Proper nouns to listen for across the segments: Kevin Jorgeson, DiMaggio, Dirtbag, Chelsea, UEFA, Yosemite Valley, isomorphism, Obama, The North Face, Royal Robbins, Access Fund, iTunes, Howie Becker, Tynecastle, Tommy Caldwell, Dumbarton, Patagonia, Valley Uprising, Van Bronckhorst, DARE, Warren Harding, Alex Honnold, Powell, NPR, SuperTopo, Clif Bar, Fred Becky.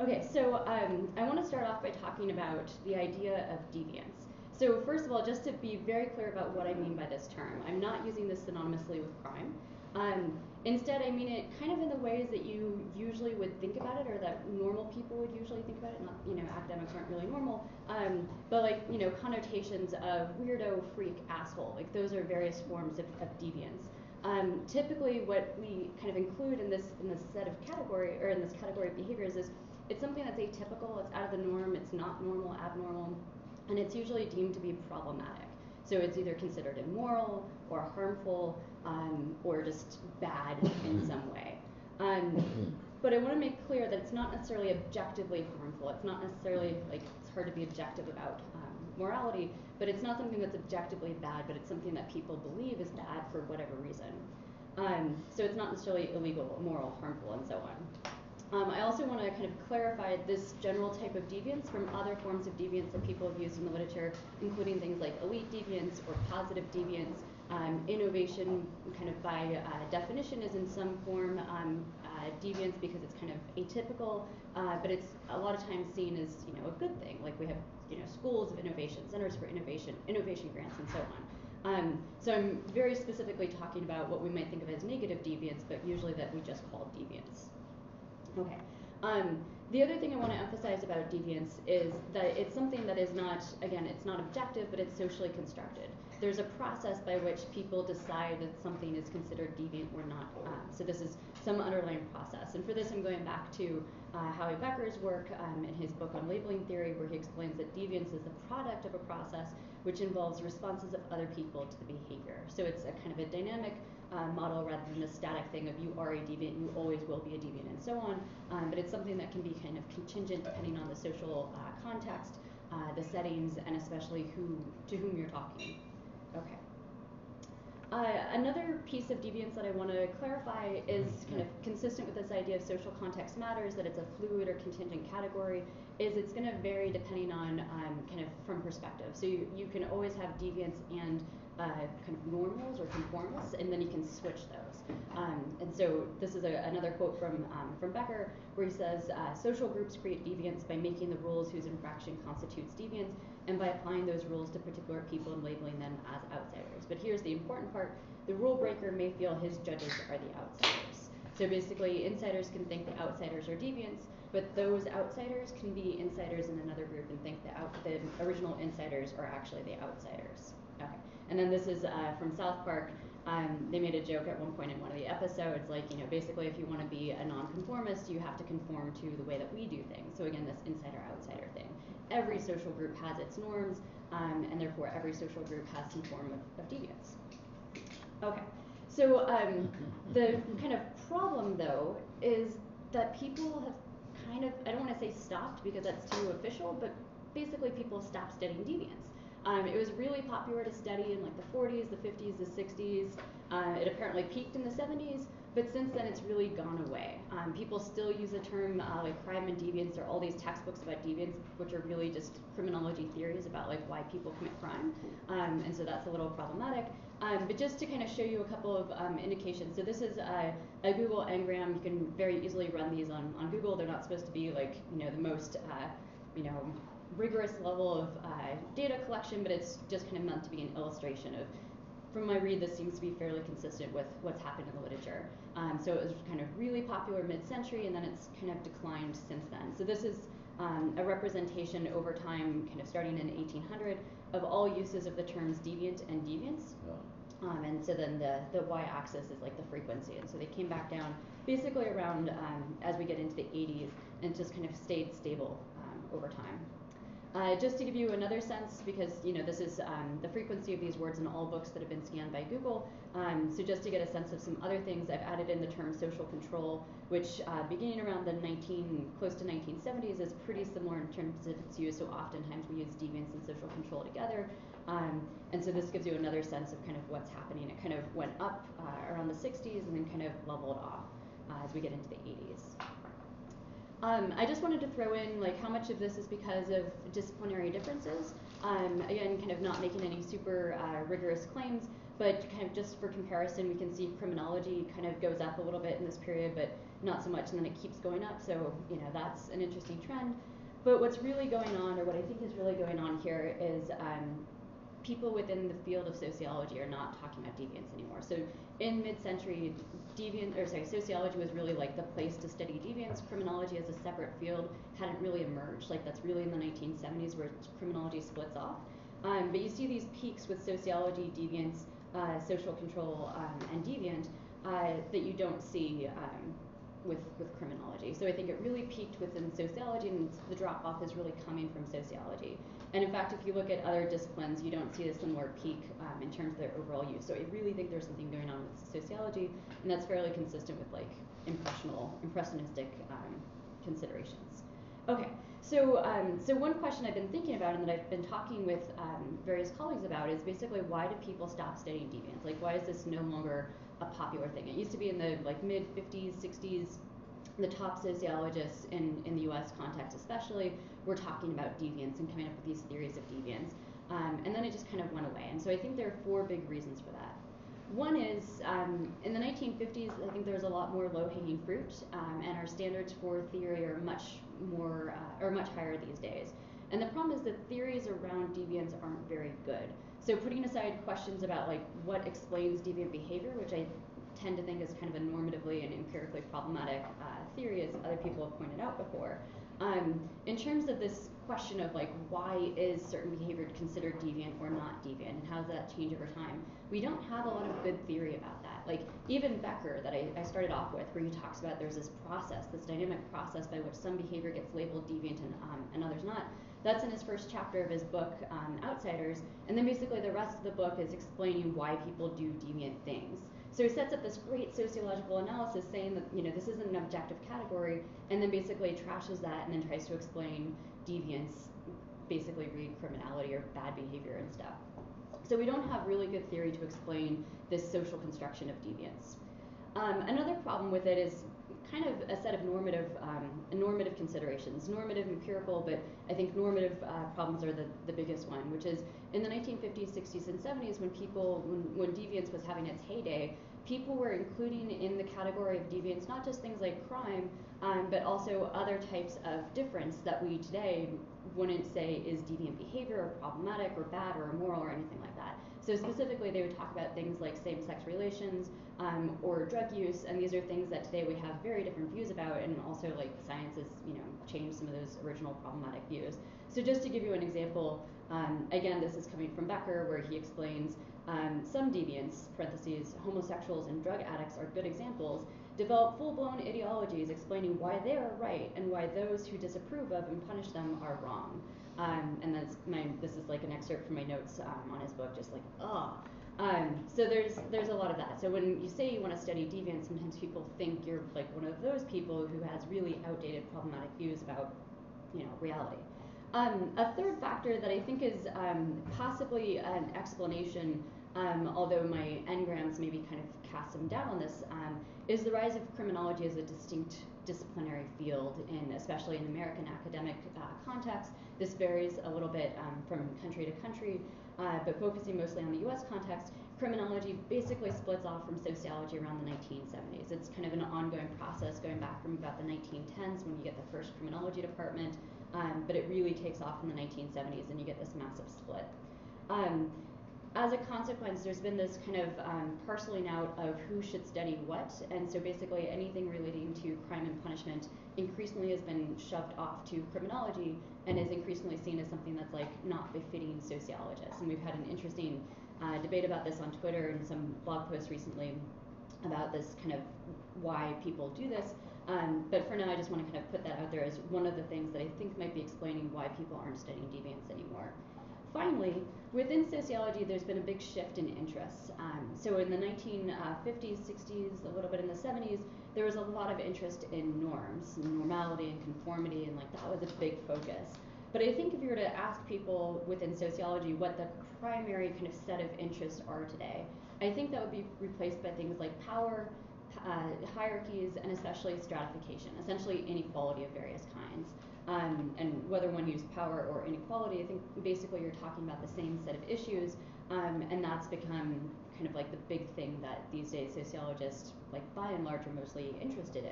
Okay, so I want to start off by talking about the idea of deviance. So first of all, just to be very clear about what I mean by this term, I'm not using this synonymously with crime. Instead, I mean it kind of in the ways that you usually would think about it, or that normal people would usually think about it. Not, you know, academics aren't really normal, but like, you know, connotations of weirdo, freak, asshole. Like those are various forms of deviance. Typically, what we kind of include in this category of behaviors is it's something that's atypical, it's out of the norm, it's not normal, abnormal, and it's usually deemed to be problematic. So it's either considered immoral or harmful, or just bad in some way. But I want to make clear that it's not necessarily objectively harmful. It's not necessarily, like, it's hard to be objective about morality, but it's not something that's objectively bad, but it's something that people believe is bad for whatever reason. So it's not necessarily illegal, immoral, harmful, and so on. I also want to kind of clarify this general type of deviance from other forms of deviance that people have used in the literature, including things like elite deviance or positive deviance. Innovation, kind of by definition, is in some form deviance because it's kind of atypical, but it's a lot of times seen as, you know, a good thing. Like we have, you know, schools of innovation, centers for innovation, innovation grants, and so on. So I'm very specifically talking about what we might think of as negative deviance, but usually that we just call deviance. Okay. The other thing I want to emphasize about deviance is that it's something that is not, again, it's not objective, but it's socially constructed. There's a process by which people decide that something is considered deviant or not. So this is some underlying process. And for this, I'm going back to Howie Becker's work in his book on labeling theory, where he explains that deviance is the product of a process which involves responses of other people to the behavior. So it's a kind of a dynamic model rather than the static thing of you are a deviant, you always will be a deviant, and so on. But it's something that can be kind of contingent depending on the social context, the settings, and especially to whom you're talking. Okay. Another piece of deviance that I want to clarify is kind of consistent with this idea of social context matters, that it's a fluid or contingent category, is it's going to vary depending on kind of from perspective. So you can always have deviance and kind of normals or conformists, and then you can switch those. And so this is another quote from Becker, where he says, social groups create deviance by making the rules whose infraction constitutes deviance, and by applying those rules to particular people and labeling them as outsiders. But here's the important part. The rule breaker may feel his judges are the outsiders. So basically, insiders can think the outsiders are deviants, but those outsiders can be insiders in another group and think the original insiders are actually the outsiders. Okay. And then this is from South Park. They made a joke at one point in one of the episodes, like, you know, basically if you want to be a nonconformist, you have to conform to the way that we do things. So again, this insider-outsider thing. Every social group has its norms, and therefore every social group has some form of deviance. Okay, so the kind of problem, though, is that people have kind of, I don't want to say stopped because that's too official, but basically people stopped studying deviance. It was really popular to study in like the 40s, the 50s, the 60s. It apparently peaked in the 70s, but since then it's really gone away. People still use the term like crime and deviance. There are all these textbooks about deviance, which are really just criminology theories about like why people commit crime, and so that's a little problematic. But just to kind of show you a couple of indications. So this is a Google Ngram. You can very easily run these on Google. They're not supposed to be like, you know, the most you know, rigorous level of data collection, but it's just kind of meant to be an illustration of, from my read, this seems to be fairly consistent with what's happened in the literature. So it was kind of really popular mid-century, and then it's kind of declined since then. So this is a representation over time, kind of starting in 1800, of all uses of the terms deviant and deviance. Yeah. And so then the y-axis is like the frequency. And so they came back down basically around, as we get into the 80s, and just kind of stayed stable over time. Just to give you another sense, because, you know, this is the frequency of these words in all books that have been scanned by Google. So just to get a sense of some other things, I've added in the term social control, which beginning around the close to 1970s is pretty similar in terms of its use. So oftentimes we use deviance and social control together. And so this gives you another sense of kind of what's happening. It kind of went up around the 60s and then kind of leveled off as we get into the 80s. I just wanted to throw in like how much of this is because of disciplinary differences. Again, kind of not making any super rigorous claims, But kind of just for comparison, we can see criminology kind of goes up a little bit in this period, but not so much, and then it keeps going up. So, you know, that's an interesting trend. But what's really going on, or what I think is really going on here, is people within the field of sociology are not talking about deviance anymore. So in mid-century, sociology was really like the place to study deviance. Criminology as a separate field hadn't really emerged. Like, that's really in the 1970s where criminology splits off. But you see these peaks with sociology, deviance, social control, and deviant that you don't see with criminology. So I think it really peaked within sociology, and the drop-off is really coming from sociology. And in fact, if you look at other disciplines, you don't see a similar peak in terms of their overall use. So I really think there's something going on with sociology, and that's fairly consistent with like impressionistic considerations. Okay, so one question I've been thinking about, and that I've been talking with various colleagues about, is basically why do people stop studying deviance? Like, why is this no longer a popular thing? It used to be in the like mid 50s, 60s, the top sociologists in the US context especially were talking about deviance and coming up with these theories of deviance. And then it just kind of went away. And so I think there are four big reasons for that. One is, in the 1950s, I think there was a lot more low-hanging fruit, and our standards for theory are much more, or much higher these days. And the problem is that theories around deviance aren't very good. So putting aside questions about like what explains deviant behavior, which I tend to think is kind of a normatively and empirically problematic theory, as other people have pointed out before. In terms of this question of like why is certain behavior considered deviant or not deviant, and how does that change over time, we don't have a lot of good theory about that. Like even Becker, that I started off with, where he talks about there's this process, this dynamic process by which some behavior gets labeled deviant and others not. That's in his first chapter of his book, Outsiders, and then basically the rest of the book is explaining why people do deviant things. So he sets up this great sociological analysis saying that, you know, this isn't an objective category, and then basically trashes that and then tries to explain deviance, basically read criminality or bad behavior and stuff. So we don't have really good theory to explain this social construction of deviance. Another problem with it is kind of a set of normative considerations, normative, empirical, but I think normative problems are the biggest one, which is in the 1950s, 60s, and 70s, when deviance was having its heyday, people were including in the category of deviance not just things like crime, but also other types of difference that we today wouldn't say is deviant behavior or problematic or bad or immoral or anything like that. So specifically, they would talk about things like same-sex relations or drug use, and these are things that today we have very different views about, and also like science has, you know, changed some of those original problematic views. So just to give you an example, again, this is coming from Becker, where he explains some deviants, parentheses, homosexuals and drug addicts are good examples, develop full-blown ideologies explaining why they are right and why those who disapprove of and punish them are wrong. And that's this is like an excerpt from my notes on his book, just like, oh. So there's a lot of that. So when you say you want to study deviance, sometimes people think you're like one of those people who has really outdated problematic views about, you know, reality. A third factor that I think is possibly an explanation, although my engrams maybe kind of cast some doubt on this, is the rise of criminology as a distinct disciplinary field, especially in American academic context. This varies a little bit from country to country, but focusing mostly on the US context, criminology basically splits off from sociology around the 1970s. It's kind of an ongoing process going back from about the 1910s when you get the first criminology department, but it really takes off in the 1970s and you get this massive split. As a consequence, there's been this kind of parceling out of who should study what, and so basically anything relating to crime and punishment increasingly has been shoved off to criminology and is increasingly seen as something that's like not befitting sociologists. And we've had an interesting debate about this on Twitter and some blog posts recently about this kind of why people do this. But for now, I just want to kind of put that out there as one of the things that I think might be explaining why people aren't studying deviance anymore. Finally, within sociology, there's been a big shift in interests. So in the 1950s, 60s, a little bit in the 70s, there was a lot of interest in norms, and normality and conformity, and like that was a big focus. But I think if you were to ask people within sociology what the primary kind of set of interests are today, I think that would be replaced by things like power, hierarchies, and especially stratification, essentially inequality of various kinds. And whether one used power or inequality, I think basically you're talking about the same set of issues, and that's become kind of like the big thing that these days sociologists, like by and large, are mostly interested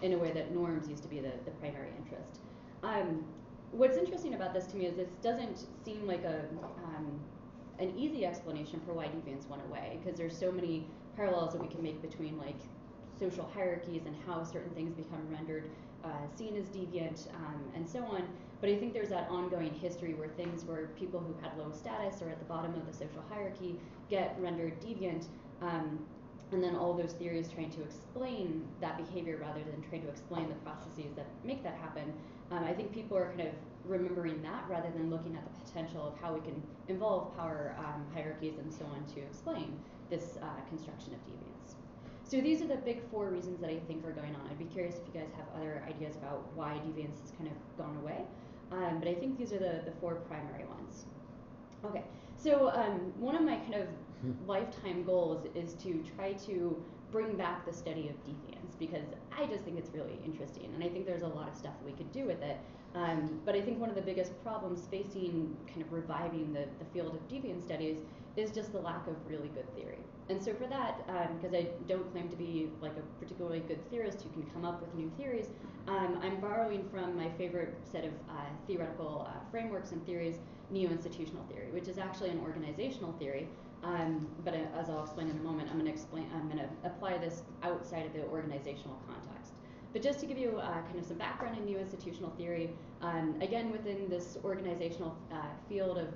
in a way that norms used to be the primary interest. What's interesting about this to me is this doesn't seem like a an easy explanation for why deviance went away, because there's so many parallels that we can make between like social hierarchies and how certain things become rendered seen as deviant and so on. But I think there's that ongoing history where things where people who had low status or at the bottom of the social hierarchy get rendered deviant, and then all those theories trying to explain that behavior rather than trying to explain the processes that make that happen. I think people are kind of remembering that rather than looking at the potential of how we can involve power hierarchies and so on to explain this construction of deviance. So these are the big four reasons that I think are going on. I'd be curious if you guys have other ideas about why deviance has kind of gone away, but I think these are the four primary ones. Okay, so one of my kind of lifetime goals is to try to bring back the study of deviance, because I just think it's really interesting, and I think there's a lot of stuff we could do with it. But I think one of the biggest problems facing kind of reviving the field of deviant studies is just the lack of really good theory. And so for that, because I don't claim to be like a particularly good theorist who can come up with new theories, I'm borrowing from my favorite set of theoretical frameworks and theories, neo-institutional theory, which is actually an organizational theory. But as I'll explain in a moment, I'm going to apply this outside of the organizational context. But just to give you kind of some background in neo-institutional theory, again, within this organizational field of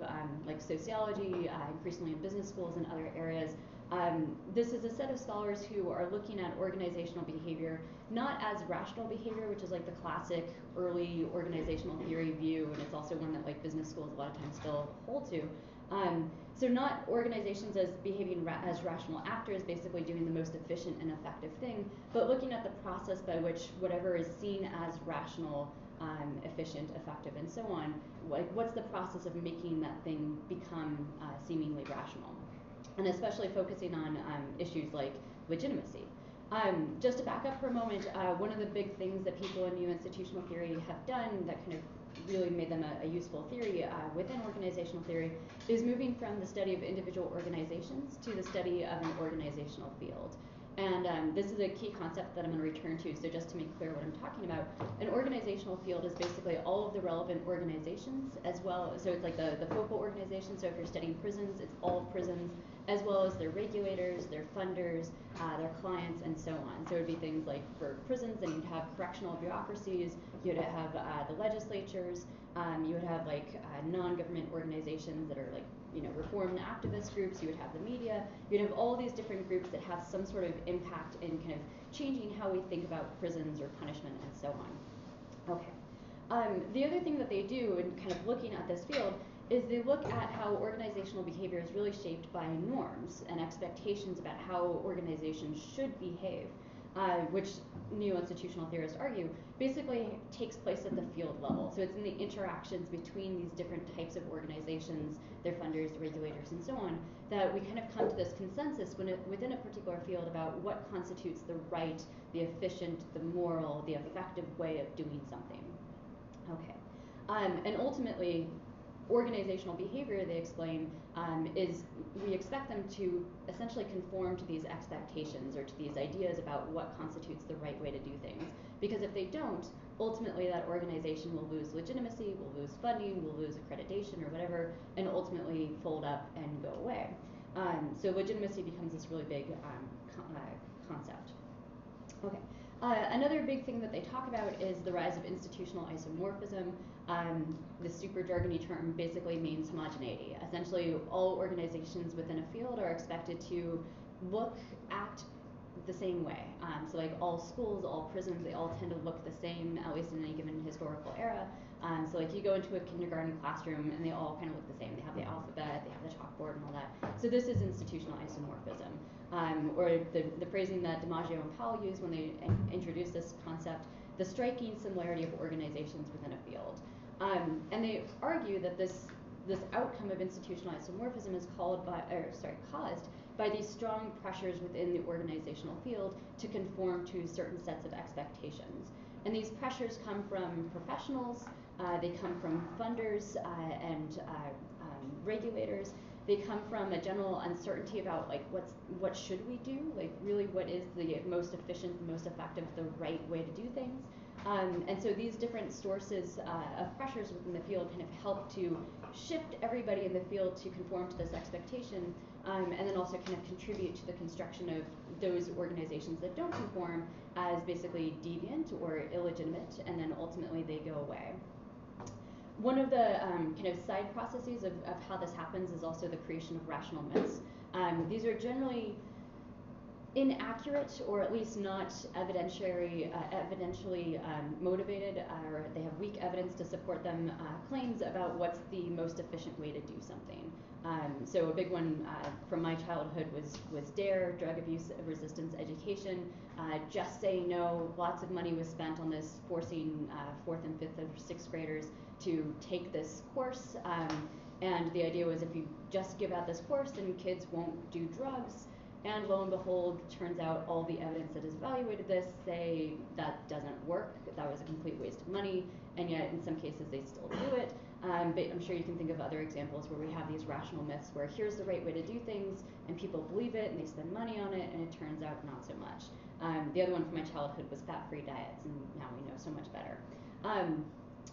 like sociology, increasingly in business schools and other areas, this is a set of scholars who are looking at organizational behavior, not as rational behavior, which is like the classic early organizational theory view, and it's also one that like business schools a lot of times still hold to. So not organizations as behaving as rational actors, basically doing the most efficient and effective thing, but looking at the process by which whatever is seen as rational, efficient, effective, and so on, like what's the process of making that thing become seemingly rational, and especially focusing on issues like legitimacy. Just to back up for a moment, one of the big things that people in new institutional theory have done that kind of really made them a useful theory within organizational theory is moving from the study of individual organizations to the study of an organizational field. And this is a key concept that I'm going to return to, so just to make clear what I'm talking about, an organizational field is basically all of the relevant organizations as well, so it's like the focal organization, so if you're studying prisons, it's all prisons, as well as their regulators, their funders, their clients, and so on. So it would be things like for prisons, then you'd have correctional bureaucracies, you'd have the legislatures, you would have like non-government organizations that are like, you know, reform activist groups, you would have the media, you'd have all these different groups that have some sort of impact in kind of changing how we think about prisons or punishment and so on. Okay. The other thing that they do in kind of looking at this field is they look at how organizational behavior is really shaped by norms and expectations about how organizations should behave, which neo-institutional theorists argue basically takes place at the field level. So it's in the interactions between these different types of organizations, their funders, regulators, and so on, that we kind of come to this consensus within a particular field about what constitutes the right, the efficient, the moral, the effective way of doing something. Okay, and ultimately, organizational behavior, they explain, is we expect them to essentially conform to these expectations or to these ideas about what constitutes the right way to do things. Because if they don't, ultimately that organization will lose legitimacy, will lose funding, will lose accreditation or whatever, and ultimately fold up and go away. So legitimacy becomes this really big concept. Okay. Another big thing that they talk about is the rise of institutional isomorphism. The super jargony term basically means homogeneity. Essentially, all organizations within a field are expected to look, act the same way. So like all schools, all prisons, they all tend to look the same, at least in any given historical era. So like you go into a kindergarten classroom and they all kind of look the same. They have the alphabet, they have the chalkboard and all that. So this is institutional isomorphism. Or the phrasing that DiMaggio and Powell use when they introduced this concept, the striking similarity of organizations within a field. And they argue that this outcome of institutional isomorphism is caused by these strong pressures within the organizational field to conform to certain sets of expectations. And these pressures come from professionals, they come from funders and regulators, they come from a general uncertainty about like what should we do, like really what is the most efficient, the most effective, the right way to do things. And so these different sources of pressures within the field kind of help to shift everybody in the field to conform to this expectation, and then also kind of contribute to the construction of those organizations that don't conform as basically deviant or illegitimate, and then ultimately they go away. One of the kind of side processes of how this happens is also the creation of rational myths. These are generally inaccurate, or at least not evidentially motivated, or they have weak evidence to support them, claims about what's the most efficient way to do something. So a big one from my childhood was DARE, drug abuse resistance education. Just say no. Lots of money was spent on this, forcing fourth and fifth or sixth graders to take this course. And the idea was if you just give out this course, then kids won't do drugs. And lo and behold, turns out all the evidence that has evaluated this say that doesn't work, that was a complete waste of money, and yet in some cases they still do it. But I'm sure you can think of other examples where we have these rational myths where here's the right way to do things, and people believe it, and they spend money on it, and it turns out not so much. The other one from my childhood was fat-free diets, and now we know so much better.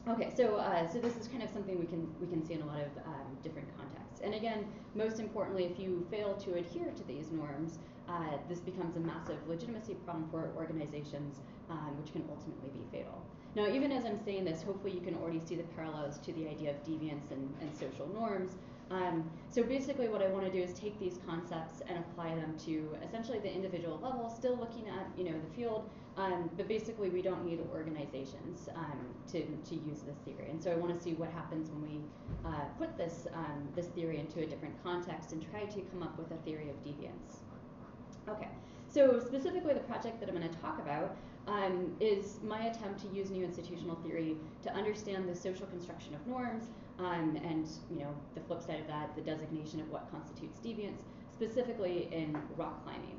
Okay, so this is kind of something we can see in a lot of different contexts. And again, most importantly, if you fail to adhere to these norms, this becomes a massive legitimacy problem for organizations, which can ultimately be fatal. Now, even as I'm saying this, hopefully you can already see the parallels to the idea of deviance and social norms. So basically what I want to do is take these concepts and apply them to essentially the individual level, still looking at, you know, the field, but basically we don't need organizations to use this theory. And so I want to see what happens when we put this, this theory into a different context and try to come up with a theory of deviance. Okay, so specifically the project that I'm going to talk about is my attempt to use neo-institutional theory to understand the social construction of norms, and you know, the flip side of that, the designation of what constitutes deviance, specifically in rock climbing.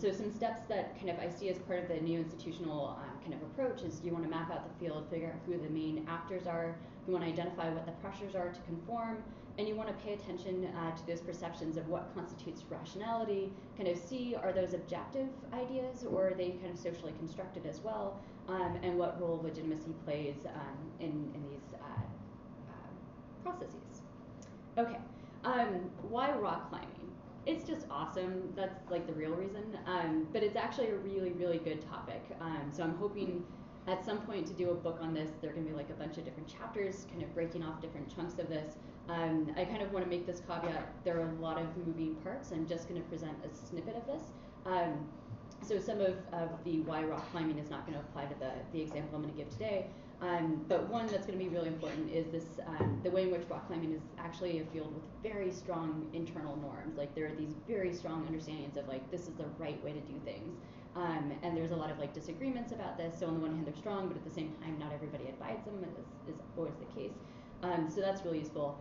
So some steps that kind of I see as part of the neo-institutional kind of approach is you want to map out the field, figure out who the main actors are, you want to identify what the pressures are to conform, and you want to pay attention to those perceptions of what constitutes rationality, kind of see are those objective ideas or are they kind of socially constructed as well, and what role legitimacy plays in these processes. Okay, why rock climbing? It's just awesome, that's like the real reason, but it's actually a really, really good topic. So I'm hoping at some point to do a book on this. There are gonna be like a bunch of different chapters, kind of breaking off different chunks of this. I kind of want to make this caveat, there are a lot of moving parts. I'm just going to present a snippet of this. So some of the why rock climbing is not going to apply to the example I'm going to give today. But one that's going to be really important is this, the way in which rock climbing is actually a field with very strong internal norms. Like there are these very strong understandings of like this is the right way to do things. And there's a lot of like disagreements about this. So on the one hand they're strong, but at the same time not everybody abides them, and this is always the case. So that's really useful.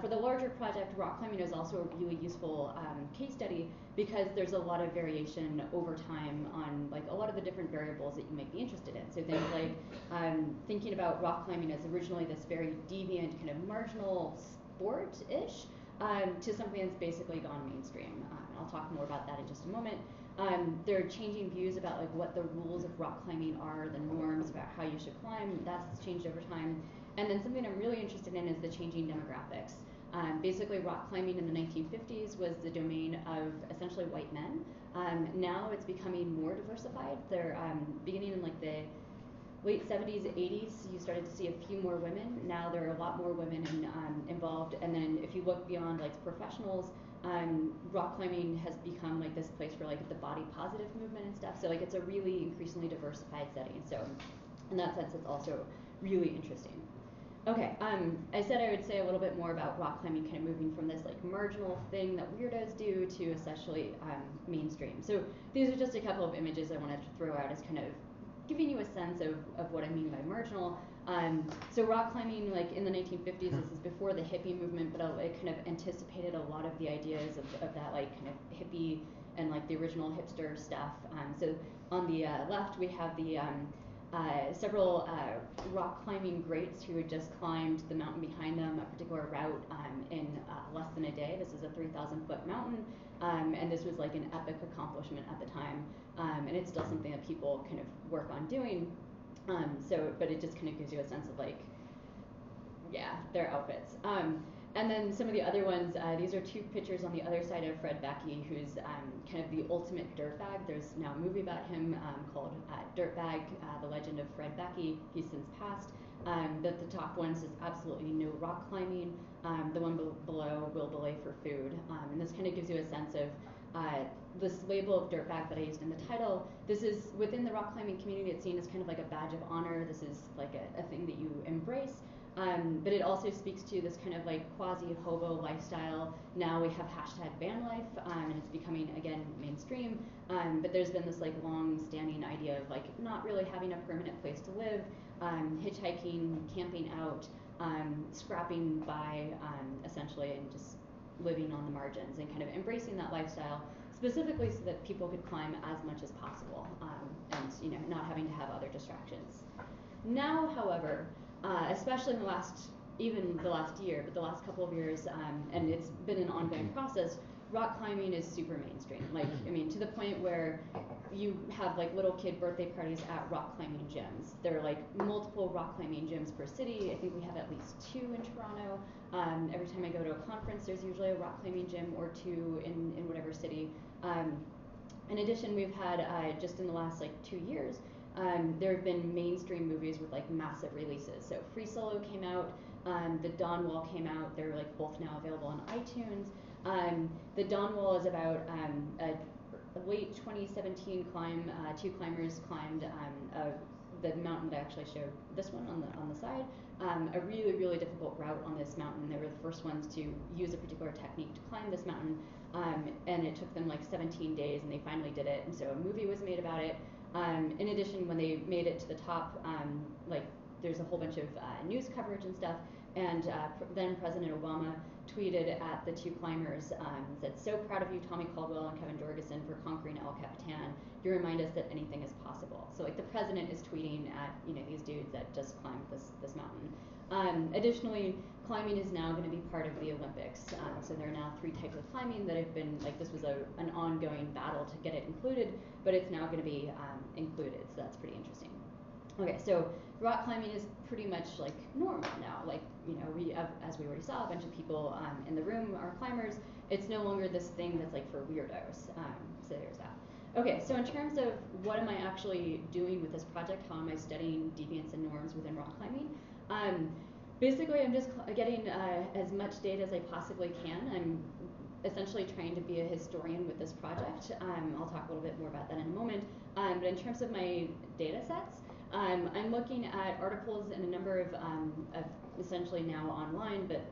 For the larger project, rock climbing is also a really useful case study because there's a lot of variation over time on like a lot of the different variables that you might be interested in. So things like thinking about rock climbing as originally this very deviant kind of marginal sport-ish to something that's basically gone mainstream. And I'll talk more about that in just a moment. There are changing views about like what the rules of rock climbing are, the norms about how you should climb. That's changed over time. And then something I'm really interested in is the changing demographics. Basically, rock climbing in the 1950s was the domain of essentially white men. Now it's becoming more diversified. They're beginning in like the late 70s, 80s, you started to see a few more women. Now there are a lot more women involved. And then if you look beyond like professionals, rock climbing has become like this place for like the body positive movement and stuff. So like it's a really increasingly diversified setting. So in that sense, it's also really interesting. Okay, I said I would say a little bit more about rock climbing kind of moving from this like marginal thing that weirdos do to essentially mainstream. So these are just a couple of images I wanted to throw out as kind of giving you a sense of what I mean by marginal. So rock climbing, like in the 1950s, this is before the hippie movement, but it kind of anticipated a lot of the ideas of that like kind of hippie and like the original hipster stuff. So on the left, we have the several rock climbing greats who had just climbed the mountain behind them, a particular route in less than a day. This is a 3,000-foot mountain, and this was like an epic accomplishment at the time, and it's still something that people kind of work on doing. But it just kind of gives you a sense of like, yeah, their outfits. And then some of the other ones, these are two pictures on the other side of Fred Becky, who's kind of the ultimate dirtbag. There's now a movie about him called Dirtbag, The Legend of Fred Becky. He's since passed. But the top one says absolutely no rock climbing. The one below will belay for food. And this kind of gives you a sense of this label of dirtbag that I used in the title. This is within the rock climbing community. It's seen as kind of like a badge of honor. This is like a thing that you embrace. But it also speaks to this kind of like quasi-hobo lifestyle. Now we have hashtag van life, and it's becoming, again, mainstream. But there's been this like long-standing idea of like not really having a permanent place to live, hitchhiking, camping out, scrapping by, essentially, and just living on the margins and kind of embracing that lifestyle specifically so that people could climb as much as possible, and you know, not having to have other distractions. Now, however, especially in the last year, but the last couple of years, and it's been an ongoing process, rock climbing is super mainstream. Like, I mean, to the point where you have like little kid birthday parties at rock climbing gyms. There are like multiple rock climbing gyms per city. I think we have at least two in Toronto. Every time I go to a conference, there's usually a rock climbing gym or two in whatever city. In addition, we've had just in the last like 2 years, there have been mainstream movies with like massive releases. So Free Solo came out, The Dawn Wall came out. They're like both now available on iTunes. The Dawn Wall is about a late 2017 climb. Two climbers climbed the mountain that I actually showed. This one on the side, a really really difficult route on this mountain. They were the first ones to use a particular technique to climb this mountain, and it took them like 17 days, and they finally did it. And so a movie was made about it. In addition, when they made it to the top, like there's a whole bunch of news coverage and stuff, and then President Obama tweeted at the two climbers, said, "So proud of you, Tommy Caldwell and Kevin Jorgeson, for conquering El Capitan. You remind us that anything is possible." So like the president is tweeting at, you know, these dudes that just climbed this mountain. Additionally, climbing is now going to be part of the Olympics. So there are now three types of climbing that have been, like, this was an ongoing battle to get it included, but it's now going to be included. So that's pretty interesting. Okay, so rock climbing is pretty much like normal now. Like, you know, we have, as we already saw, a bunch of people in the room are climbers. It's no longer this thing that's like for weirdos. So there's that. Okay, so in terms of what am I actually doing with this project, how am I studying deviance and norms within rock climbing? Basically, I'm just getting as much data as I possibly can. I'm essentially trying to be a historian with this project. I'll talk a little bit more about that in a moment. But in terms of my data sets, I'm looking at articles in a number of essentially now online, but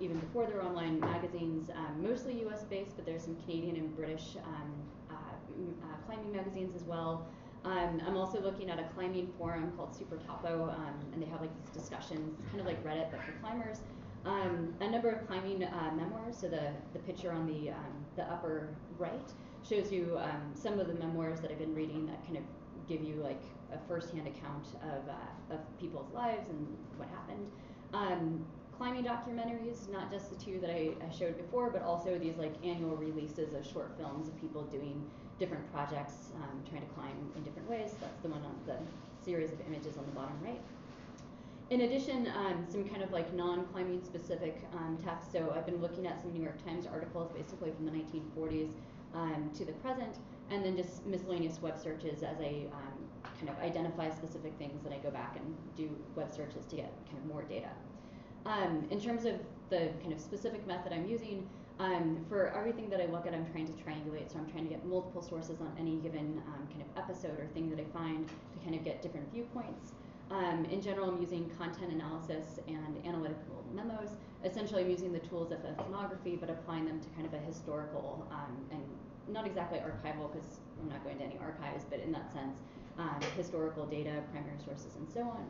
even before they were online, magazines, mostly US-based, but there's some Canadian and British climbing magazines as well. I'm also looking at a climbing forum called SuperTopo, and they have like these discussions, kind of like Reddit, but for climbers. A number of climbing memoirs, so the picture on the upper right shows you some of the memoirs that I've been reading that kind of give you like a first-hand account of people's lives and what happened. Climbing documentaries, not just the two that I showed before, but also these like annual releases of short films of people doing different projects, trying to climb in different ways. That's the one on the series of images on the bottom right. In addition, some kind of like non-climbing specific text. So I've been looking at some New York Times articles basically from the 1940s to the present, and then just miscellaneous web searches as I kind of identify specific things that I go back and do web searches to get kind of more data. In terms of the kind of specific method I'm using, for everything that I look at, I'm trying to triangulate. So I'm trying to get multiple sources on any given kind of episode or thing that I find to kind of get different viewpoints. In general, I'm using content analysis and analytical memos. Essentially, I'm using the tools of ethnography, but applying them to kind of a historical and not exactly archival, because I'm not going to any archives, but in that sense, historical data, primary sources, and so on.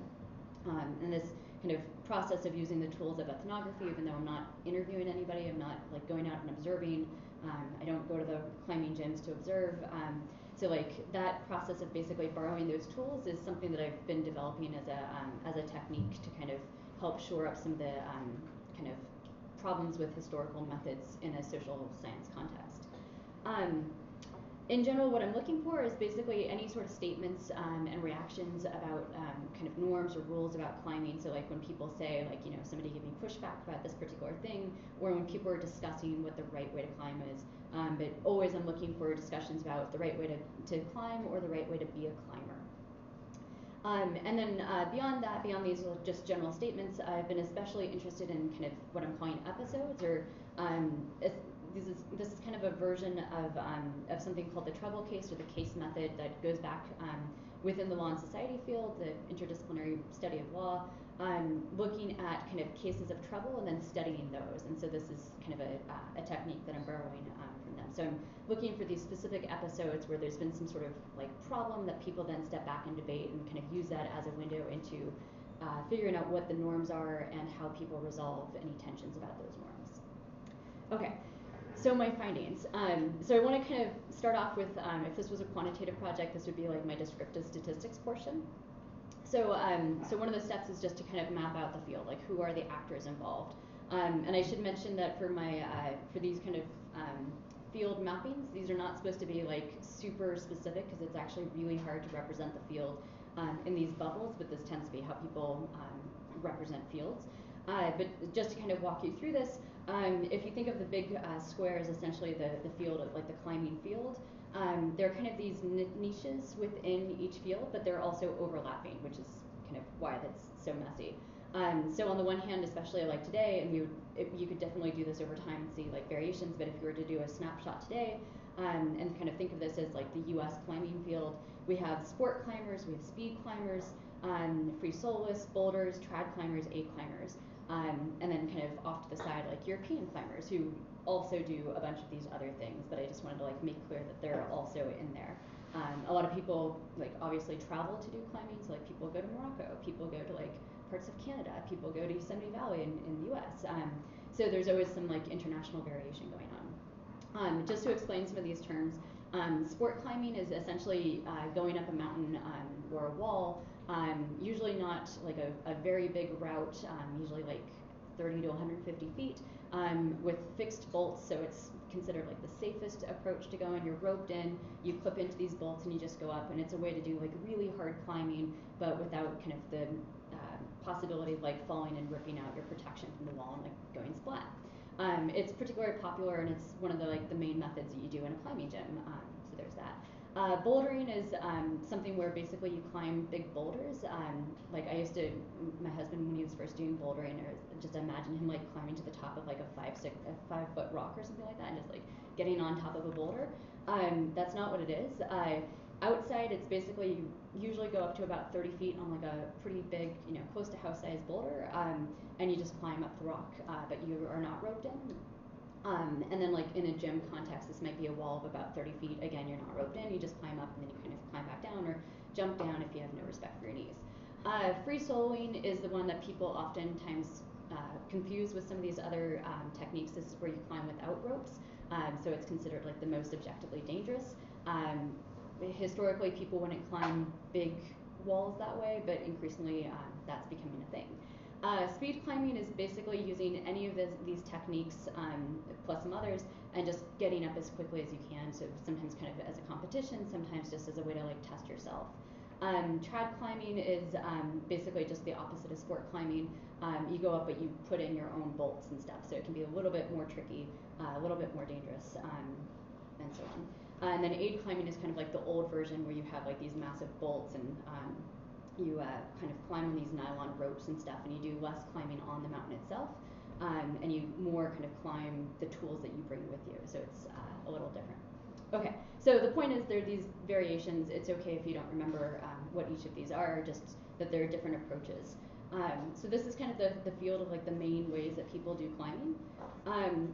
And this kind of process of using the tools of ethnography, even though I'm not interviewing anybody, I'm not like going out and observing. I don't go to the climbing gyms to observe. So like that process of basically borrowing those tools is something that I've been developing as a technique to kind of help shore up some of the kind of problems with historical methods in a social science context. In general, what I'm looking for is basically any sort of statements and reactions about kind of norms or rules about climbing. So like when people say like, you know, somebody gave me pushback about this particular thing, or when people are discussing what the right way to climb is. But always I'm looking for discussions about the right way to climb or the right way to be a climber. And then beyond that, beyond these just general statements, I've been especially interested in kind of what I'm calling episodes, or this is kind of a version of something called the trouble case or the case method that goes back within the law and society field, the interdisciplinary study of law, looking at kind of cases of trouble and then studying those. And so this is kind of a technique that I'm borrowing from them. So I'm looking for these specific episodes where there's been some sort of like problem that people then step back and debate and kind of use that as a window into figuring out what the norms are and how people resolve any tensions about those norms. Okay. So my findings. So I want to kind of start off with, if this was a quantitative project, this would be like my descriptive statistics portion. So, so one of the steps is just to kind of map out the field, like who are the actors involved. And I should mention that for my for these kind of field mappings, these are not supposed to be like super specific because it's actually really hard to represent the field in these bubbles. But this tends to be how people represent fields. But just to kind of walk you through this, if you think of the big square as essentially the field of like the climbing field, there are kind of these niches within each field, but they're also overlapping, which is kind of why that's so messy. So on the one hand, especially like today, and you could definitely do this over time and see like variations, but if you were to do a snapshot today and kind of think of this as like the US climbing field, we have sport climbers, we have speed climbers, free soloists, boulders, trad climbers, aid climbers. And then kind of off to the side, like European climbers who also do a bunch of these other things, but I just wanted to like make clear that they're also in there. A lot of people like obviously travel to do climbing, so like people go to Morocco, people go to like parts of Canada, people go to Yosemite Valley in the US. So there's always some like international variation going on. Just to explain some of these terms, sport climbing is essentially going up a mountain or a wall, usually not like a very big route, usually like 30 to 150 feet with fixed bolts, so it's considered like the safest approach to go in. You're roped in, you clip into these bolts and you just go up, and it's a way to do like really hard climbing but without kind of the possibility of like falling and ripping out your protection from the wall and like going splat. It's particularly popular and it's one of the like the main methods that you do in a climbing gym, so there's that. Bouldering is something where basically you climb big boulders. Like I used to, my husband when he was first doing bouldering, or just imagine him like climbing to the top of like a 5-foot rock or something like that, and just like getting on top of a boulder. That's not what it is. Outside, it's basically you usually go up to about 30 feet on like a pretty big, you know, close to house-sized boulder, and you just climb up the rock, but you are not roped in. And then like in a gym context, this might be a wall of about 30 feet. Again, you're not roped in, you just climb up and then you kind of climb back down or jump down if you have no respect for your knees. Free soloing is the one that people oftentimes confuse with some of these other techniques. This is where you climb without ropes. So it's considered like the most objectively dangerous. Historically, people wouldn't climb big walls that way, but increasingly that's becoming a thing. Speed climbing is basically using any of these techniques plus some others and just getting up as quickly as you can, so sometimes kind of as a competition, sometimes just as a way to like test yourself. Trad climbing is basically just the opposite of sport climbing. You go up but you put in your own bolts and stuff, so it can be a little bit more tricky, a little bit more dangerous, and so on. And then aid climbing is kind of like the old version where you have like these massive bolts and you kind of climb on these nylon ropes and stuff, and you do less climbing on the mountain itself, and you more kind of climb the tools that you bring with you, so it's a little different. Okay, so the point is there are these variations. It's okay if you don't remember what each of these are, just that there are different approaches. So this is kind of the field of like the main ways that people do climbing.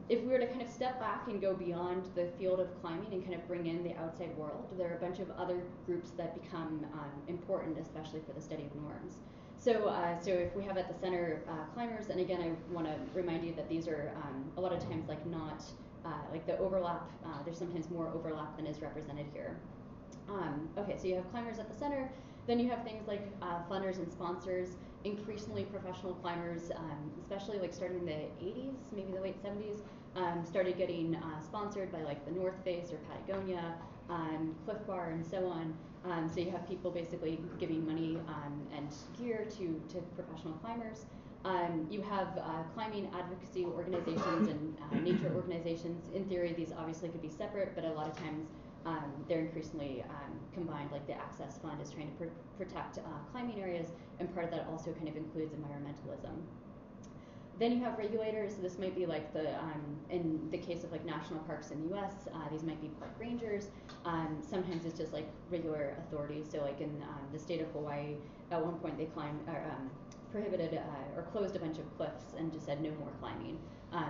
If we were to kind of step back and go beyond the field of climbing and kind of bring in the outside world, there are a bunch of other groups that become important, especially for the study of norms. So, so if we have at the center climbers, and again, I want to remind you that these are a lot of times like not like the overlap. There's sometimes more overlap than is represented here. Okay, so you have climbers at the center. Then you have things like funders and sponsors, increasingly professional climbers, especially like starting in the 80s, maybe the late 70s, started getting sponsored by like The North Face or Patagonia, Clif Bar, and so on. So you have people basically giving money and gear to professional climbers. You have climbing advocacy organizations and nature organizations. In theory, these obviously could be separate, but a lot of times they're increasingly combined, like the Access Fund is trying to protect climbing areas, and part of that also kind of includes environmentalism. Then you have regulators. So this might be like the, in the case of like national parks in the US, these might be park rangers. Sometimes it's just like regular authorities. So like in the state of Hawaii, at one point they prohibited or closed a bunch of cliffs and just said no more climbing.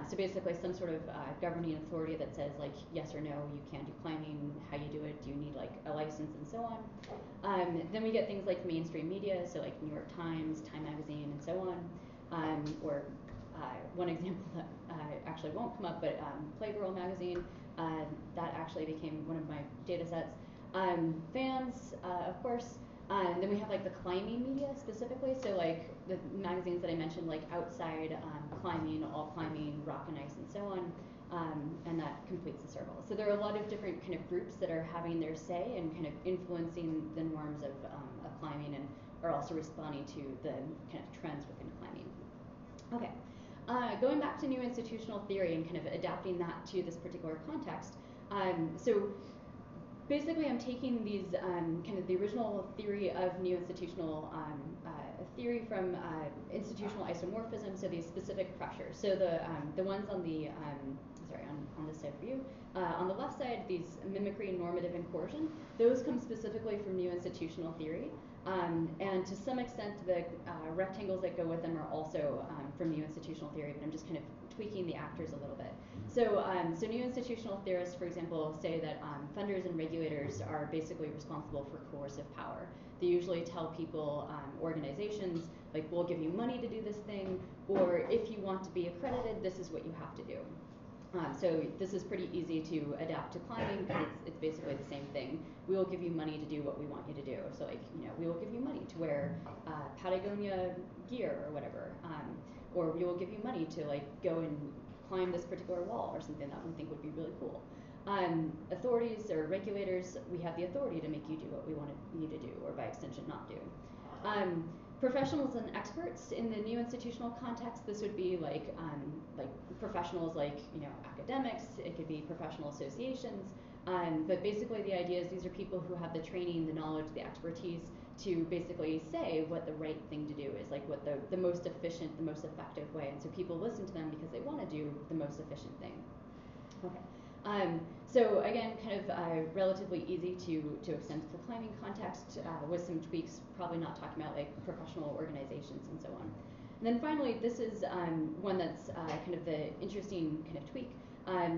So basically some sort of governing authority that says like yes or no, you can do climbing, how you do it, do you need like a license and so on. Then we get things like mainstream media, so like New York Times, Time Magazine, and so on. Or one example that actually won't come up, but Playgirl magazine, that actually became one of my data sets. Fans, of course. Then we have like the climbing media specifically, so like the magazines that I mentioned, like Outside, Climbing, All Climbing, Rock and Ice, and so on, and that completes the circle. So there are a lot of different kind of groups that are having their say and kind of influencing the norms of climbing, and are also responding to the kind of trends within climbing. Okay, going back to neo-institutional theory and kind of adapting that to this particular context. So basically, I'm taking these kind of the original theory of neo-institutional theory from institutional isomorphism, so these specific pressures. So the ones on the sorry, on this side for you, on the left side, these mimicry, normative, and coercion. Those come specifically from neo-institutional theory, and to some extent, the rectangles that go with them are also from neo-institutional theory. But I'm just kind of tweaking the actors a little bit. So, so neo-institutional theorists, for example, say that funders and regulators are basically responsible for coercive power. They usually tell people, organizations, like, we'll give you money to do this thing, or if you want to be accredited, this is what you have to do. So this is pretty easy to adapt to climbing, because it's basically the same thing. We will give you money to do what we want you to do. So, like, you know, we will give you money to wear Patagonia gear or whatever, or we will give you money to, like, go and climb this particular wall or something that we think would be really cool. Authorities or regulators, we have the authority to make you do what we want you to do, or by extension, not do. Professionals and experts in the neo-institutional context, this would be like professionals like, you know, academics, it could be professional associations, but basically the idea is these are people who have the training, the knowledge, the expertise to basically say what the right thing to do is, like what the most efficient, the most effective way, and so people listen to them because they want to do the most efficient thing. Okay. So again, kind of relatively easy to extend to the climbing context with some tweaks, probably not talking about like professional organizations and so on. And then finally, this is one that's kind of the interesting kind of tweak.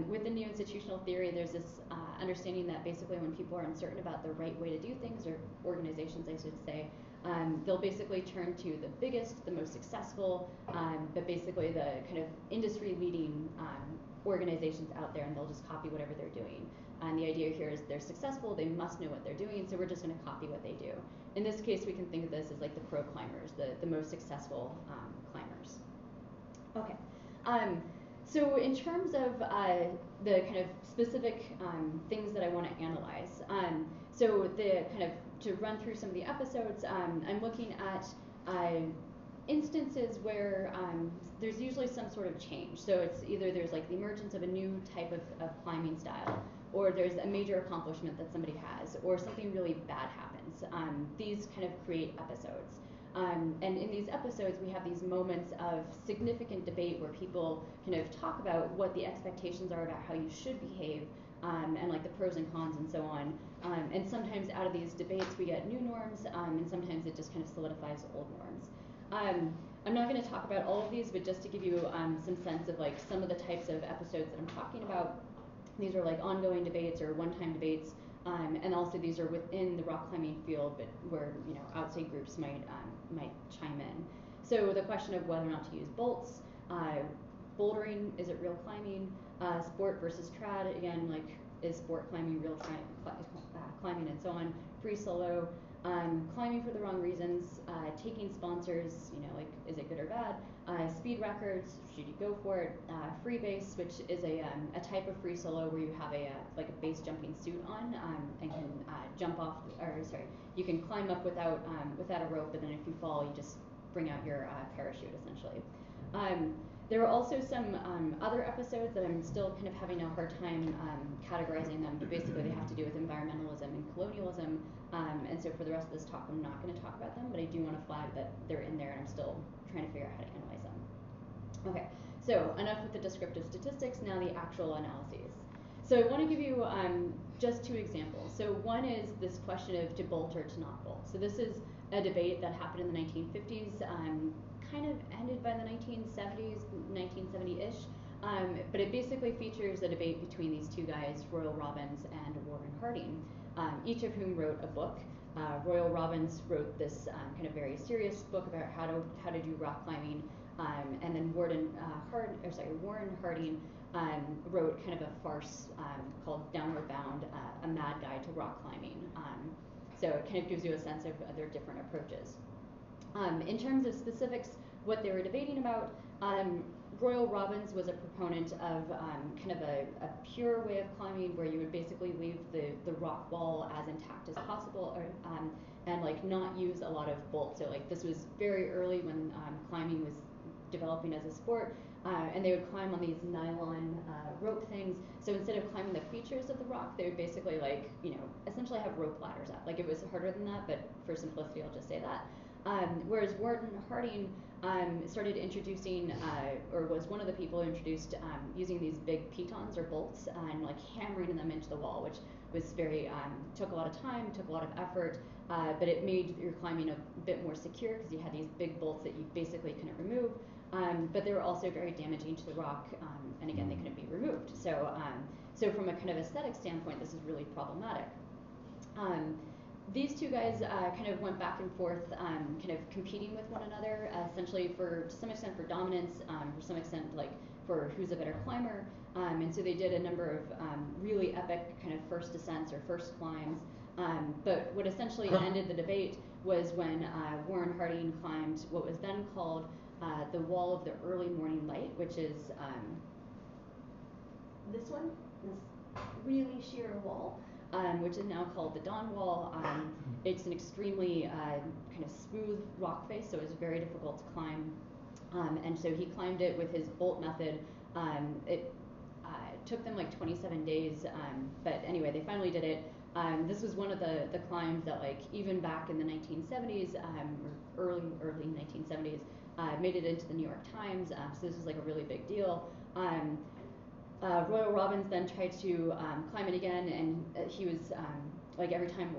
Within neo-institutional theory, there's this understanding that basically when people are uncertain about the right way to do things, or organizations, I should say, they'll basically turn to the biggest, the most successful, but basically the kind of industry-leading organizations out there, and they'll just copy whatever they're doing. And the idea here is they're successful, they must know what they're doing, so we're just going to copy what they do. In this case, we can think of this as like the pro climbers, the most successful climbers. Okay. So in terms of the kind of specific things that I want to analyze, so the kind of, to run through some of the episodes, I'm looking at instances where there's usually some sort of change. So it's either there's like the emergence of a new type of climbing style, or there's a major accomplishment that somebody has, or something really bad happens. These kind of create episodes. And in these episodes, we have these moments of significant debate where people kind of talk about what the expectations are about how you should behave, and like the pros and cons and so on. And sometimes out of these debates, we get new norms, and sometimes it just kind of solidifies old norms. I'm not going to talk about all of these, but just to give you some sense of like some of the types of episodes that I'm talking about. These are like ongoing debates or one-time debates. And also these are within the rock climbing field, but where, you know, outside groups might chime in. So the question of whether or not to use bolts, bouldering, is it real climbing, sport versus trad, again, like is sport climbing, real time climbing, and so on, free solo, climbing for the wrong reasons, taking sponsors, you know, like, is it good or bad, speed records, should you go for it, free base, which is a type of free solo where you have a base jumping suit on, and can jump off, you can climb up without, without a rope, but then if you fall, you just bring out your parachute, essentially. There were also some other episodes that I'm still kind of having a hard time categorizing them, but basically they have to do with environmentalism and colonialism, and so for the rest of this talk, I'm not going to talk about them, but I do want to flag that they're in there, and I'm still trying to figure out how to analyze them. Okay, so enough with the descriptive statistics, now the actual analyses. So I want to give you just two examples. So one is this question of to bolt or to not bolt. So this is a debate that happened in the 1950s. Kind of ended by the 1970s, 1970-ish, but it basically features a debate between these two guys, Royal Robbins and Warren Harding, each of whom wrote a book. Royal Robbins wrote this kind of very serious book about how to do rock climbing, and then Warren Harding wrote kind of a farce called Downward Bound, A Mad Guide to Rock Climbing. So it kind of gives you a sense of their different approaches. In terms of specifics, what they were debating about, Royal Robbins was a proponent of kind of a pure way of climbing where you would basically leave the rock wall as intact as possible, or, and like not use a lot of bolts. So like this was very early when climbing was developing as a sport, and they would climb on these nylon rope things. So instead of climbing the features of the rock, they would basically like, you know, essentially have rope ladders up. Like it was harder than that, but for simplicity, I'll just say that. Whereas Warren Harding started introducing, or was one of the people who introduced using these big pitons or bolts and like hammering them into the wall, which was very, took a lot of time, took a lot of effort, but it made your climbing a bit more secure because you had these big bolts that you basically couldn't remove, but they were also very damaging to the rock, and again, they couldn't be removed. So, so from a kind of aesthetic standpoint, this is really problematic. These two guys kind of went back and forth, kind of competing with one another, essentially for, to some extent for dominance, for some extent like for who's a better climber, and so they did a number of really epic kind of first descents or first climbs, but what essentially ended the debate was when Warren Harding climbed what was then called the Wall of the Early Morning Light, which is this one, this really sheer wall. Which is now called the Dawn Wall. It's an extremely kind of smooth rock face, so it's very difficult to climb. And so he climbed it with his bolt method. It took them like 27 days, but anyway, they finally did it. This was one of the climbs that, like, even back in the 1970s, or early 1970s, made it into the New York Times. So this was like a really big deal. Royal Robbins then tried to climb it again, and he was, like every time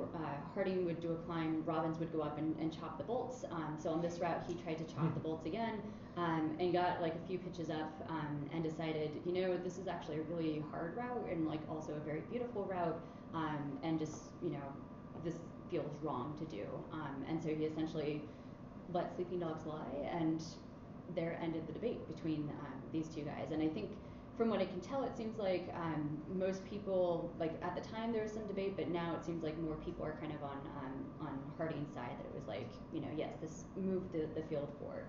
Harding would do a climb, Robbins would go up and chop the bolts. So on this route, he tried to chop the bolts again, and got like a few pitches up, and decided, you know, this is actually a really hard route and like also a very beautiful route, and just, you know, this feels wrong to do. And so he essentially let sleeping dogs lie, and there ended the debate between these two guys. And I think, from what I can tell, it seems like most people, like at the time there was some debate, but now it seems like more people are kind of on Harding's side, that it was like, you know, yes, this moved the field forward.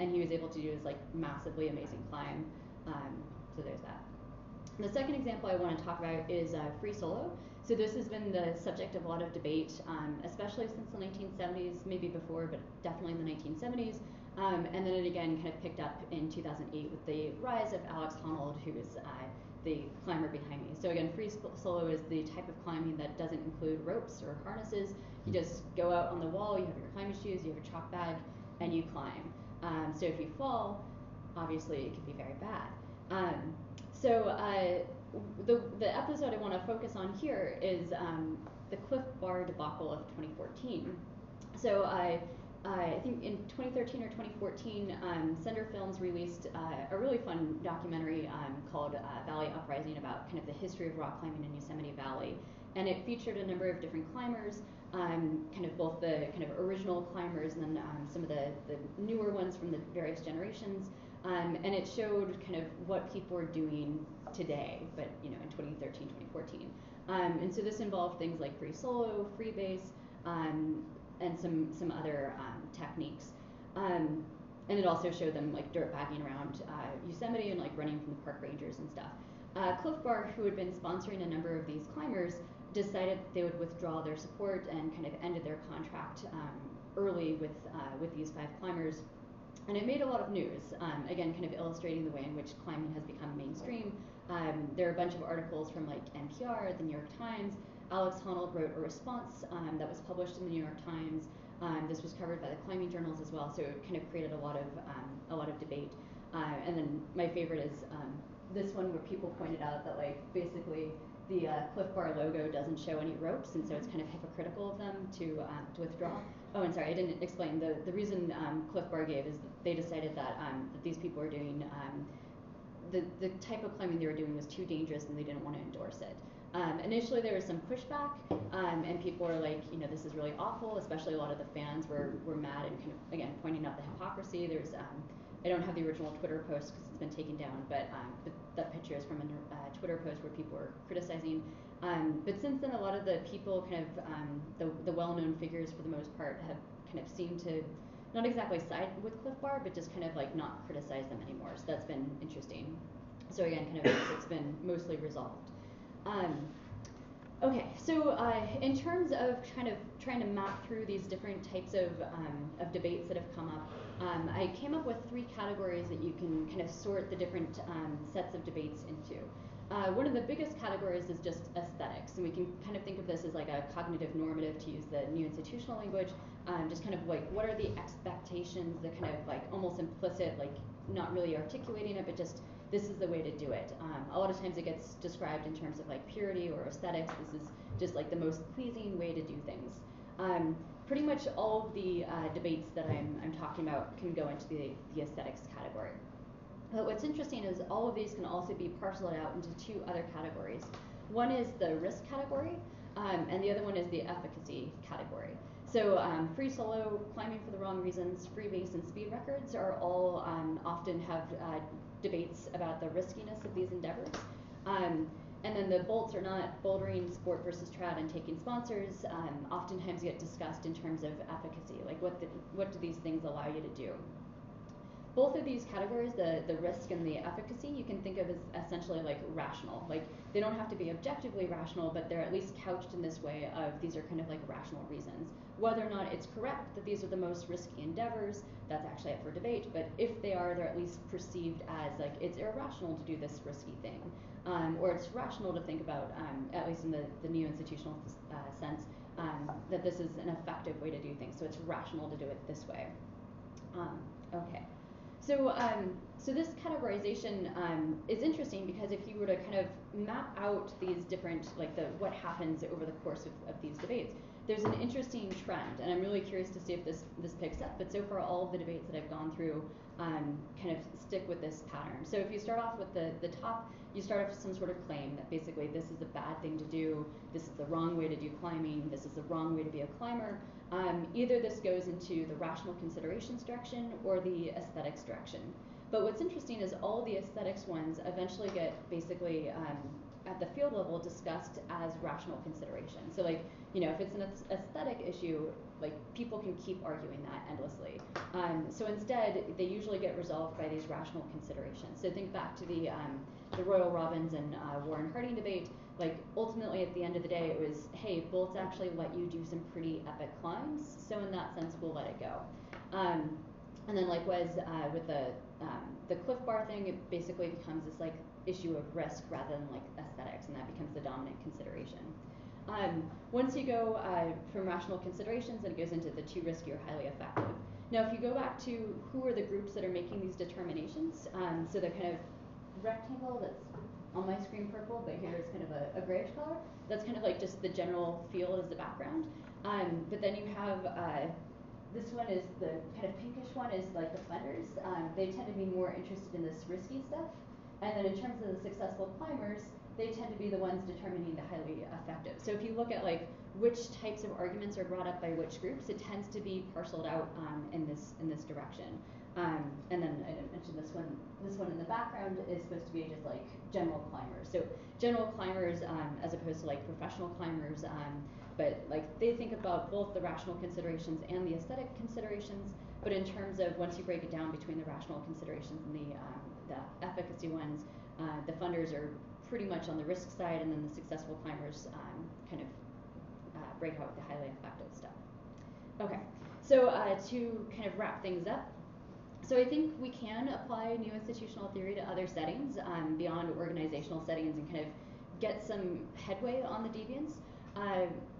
And he was able to do this like massively amazing climb. So there's that. The second example I want to talk about is free solo. So this has been the subject of a lot of debate, especially since the 1970s, maybe before, but definitely in the 1970s. And then it again kind of picked up in 2008 with the rise of Alex Honnold, who is the climber behind me. So again, free solo is the type of climbing that doesn't include ropes or harnesses. You just go out on the wall, you have your climbing shoes, you have a chalk bag, and you climb. So if you fall, obviously it can be very bad. The episode I want to focus on here is the Clif Bar debacle of 2014. So I think in 2013 or 2014, Sender Films released a really fun documentary called Valley Uprising, about kind of the history of rock climbing in Yosemite Valley. And it featured a number of different climbers, kind of both the kind of original climbers and then some of the newer ones from the various generations. And it showed kind of what people were doing today, but in 2013, 2014. And so this involved things like free solo, freebase, and some other techniques. And it also showed them like dirt bagging around Yosemite and like running from the park rangers and stuff. Clif Bar, who had been sponsoring a number of these climbers, decided that they would withdraw their support and kind of ended their contract early with these 5 climbers. And it made a lot of news, again, kind of illustrating the way in which climbing has become mainstream. There are a bunch of articles from like NPR, the New York Times. Alex Honnold wrote a response that was published in the New York Times. This was covered by the climbing journals as well, so it kind of created a lot of debate. And then my favorite is this one where people pointed out that like basically the Clif Bar logo doesn't show any ropes, and so it's kind of hypocritical of them to withdraw. Oh, and sorry, I didn't explain. The reason Clif Bar gave is that they decided that, that these people were doing, the type of climbing they were doing was too dangerous and they didn't want to endorse it. Initially there was some pushback, and people were like, this is really awful, especially a lot of the fans were mad and kind of, again, pointing out the hypocrisy. There's, I don't have the original Twitter post because it's been taken down, but that picture is from a Twitter post where people were criticizing. But since then, a lot of the people, kind of the well-known figures for the most part, have kind of seemed to not exactly side with Clif Bar, but just kind of like not criticize them anymore. So that's been interesting. So again, kind of it's been mostly resolved. Okay, so in terms of kind of trying to map through these different types of debates that have come up, I came up with 3 categories that you can kind of sort the different sets of debates into. One of the biggest categories is just aesthetics, and we can kind of think of this as like a cognitive normative, to use the neo-institutional language, just kind of like what are the expectations, the kind of like almost implicit, like not really articulating it, but just this is the way to do it. A lot of times it gets described in terms of like purity or aesthetics. This is just like the most pleasing way to do things. Pretty much all of the debates that I'm talking about can go into the aesthetics category. But what's interesting is all of these can also be parceled out into 2 other categories. One is the risk category, and the other one is the efficacy category. So free solo, climbing for the wrong reasons, freebase, and speed records are all often have debates about the riskiness of these endeavors. And then the bolts or not, bouldering, sport versus trad, and taking sponsors oftentimes get discussed in terms of efficacy, like what do these things allow you to do? Both of these categories, the risk and the efficacy, you can think of as essentially like rational. Like they don't have to be objectively rational, but they're at least couched in this way of these are kind of like rational reasons. Whether or not it's correct that these are the most risky endeavors, that's actually up for debate, but if they are, they're at least perceived as like it's irrational to do this risky thing. Or it's rational to think about, at least in the neo-institutional sense, that this is an effective way to do things, so it's rational to do it this way. Okay. So, so this categorization is interesting because if you were to kind of map out these different, like what happens over the course of these debates, there's an interesting trend, and I'm really curious to see if this picks up, but so far all of the debates that I've gone through kind of stick with this pattern. So if you start off with the top, you start off with some sort of claim that basically this is a bad thing to do, this is the wrong way to do climbing, this is the wrong way to be a climber. Either this goes into the rational considerations direction or the aesthetics direction. But what's interesting is all the aesthetics ones eventually get basically at the field level discussed as rational consideration. So like, if it's an aesthetic issue, like people can keep arguing that endlessly. So instead, they usually get resolved by these rational considerations. So think back to the Royal Robbins and Warren Harding debate. Like ultimately at the end of the day, it was, hey, bolts actually let you do some pretty epic climbs, so in that sense, we'll let it go. And then likewise with the Clif Bar thing, it basically becomes this like issue of risk rather than like aesthetics, and that becomes the dominant consideration. Once you go from rational considerations, then it goes into the too risky or highly effective. Now, if you go back to who are the groups that are making these determinations, so the kind of rectangle that's on my screen purple, but here is kind of a grayish color, that's kind of like just the general field as the background. But then you have this one is the kind of pinkish one is like the funders. They tend to be more interested in this risky stuff. And then in terms of the successful climbers, they tend to be the ones determining the highly effective. So if you look at like which types of arguments are brought up by which groups, it tends to be parceled out in this direction. And then I didn't mention this one in the background is supposed to be just like general climbers. So general climbers as opposed to like professional climbers, but like they think about both the rational considerations and the aesthetic considerations, but in terms of once you break it down between the rational considerations and the efficacy ones, the funders are pretty much on the risk side, and then the successful climbers kind of break out with the highly effective stuff. Okay, so to kind of wrap things up, so I think we can apply neo-institutional theory to other settings beyond organizational settings and kind of get some headway on the deviance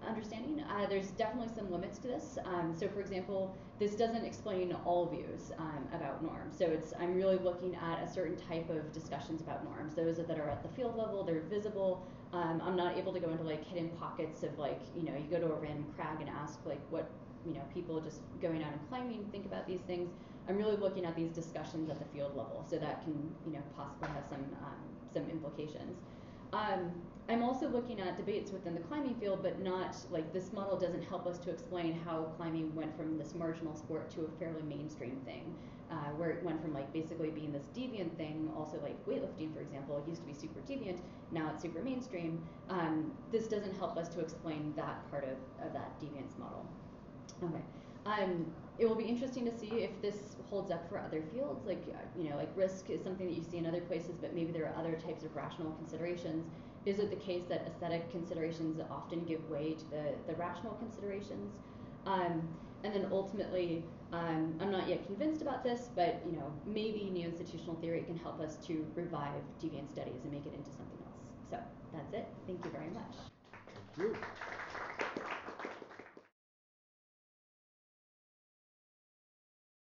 understanding. There's definitely some limits to this. So for example, this doesn't explain all views about norms. So I'm really looking at a certain type of discussions about norms. Those that are at the field level, they're visible. I'm not able to go into like hidden pockets of like, you know, you go to a random crag and ask like what, you know, people just going out and climbing think about these things. I'm really looking at these discussions at the field level, so that can, you know, possibly have some implications. I'm also looking at debates within the climbing field, but not like this model doesn't help us to explain how climbing went from this marginal sport to a fairly mainstream thing, where it went from like basically being this deviant thing, also like weightlifting, for example, it used to be super deviant, now it's super mainstream. This doesn't help us to explain that part of that deviance model. Okay. It will be interesting to see if this holds up for other fields, like, you know, like risk is something that you see in other places, but maybe there are other types of rational considerations. Is it the case that aesthetic considerations often give way to the rational considerations? And then ultimately, I'm not yet convinced about this, but, you know, maybe neo-institutional theory can help us to revive deviant studies and make it into something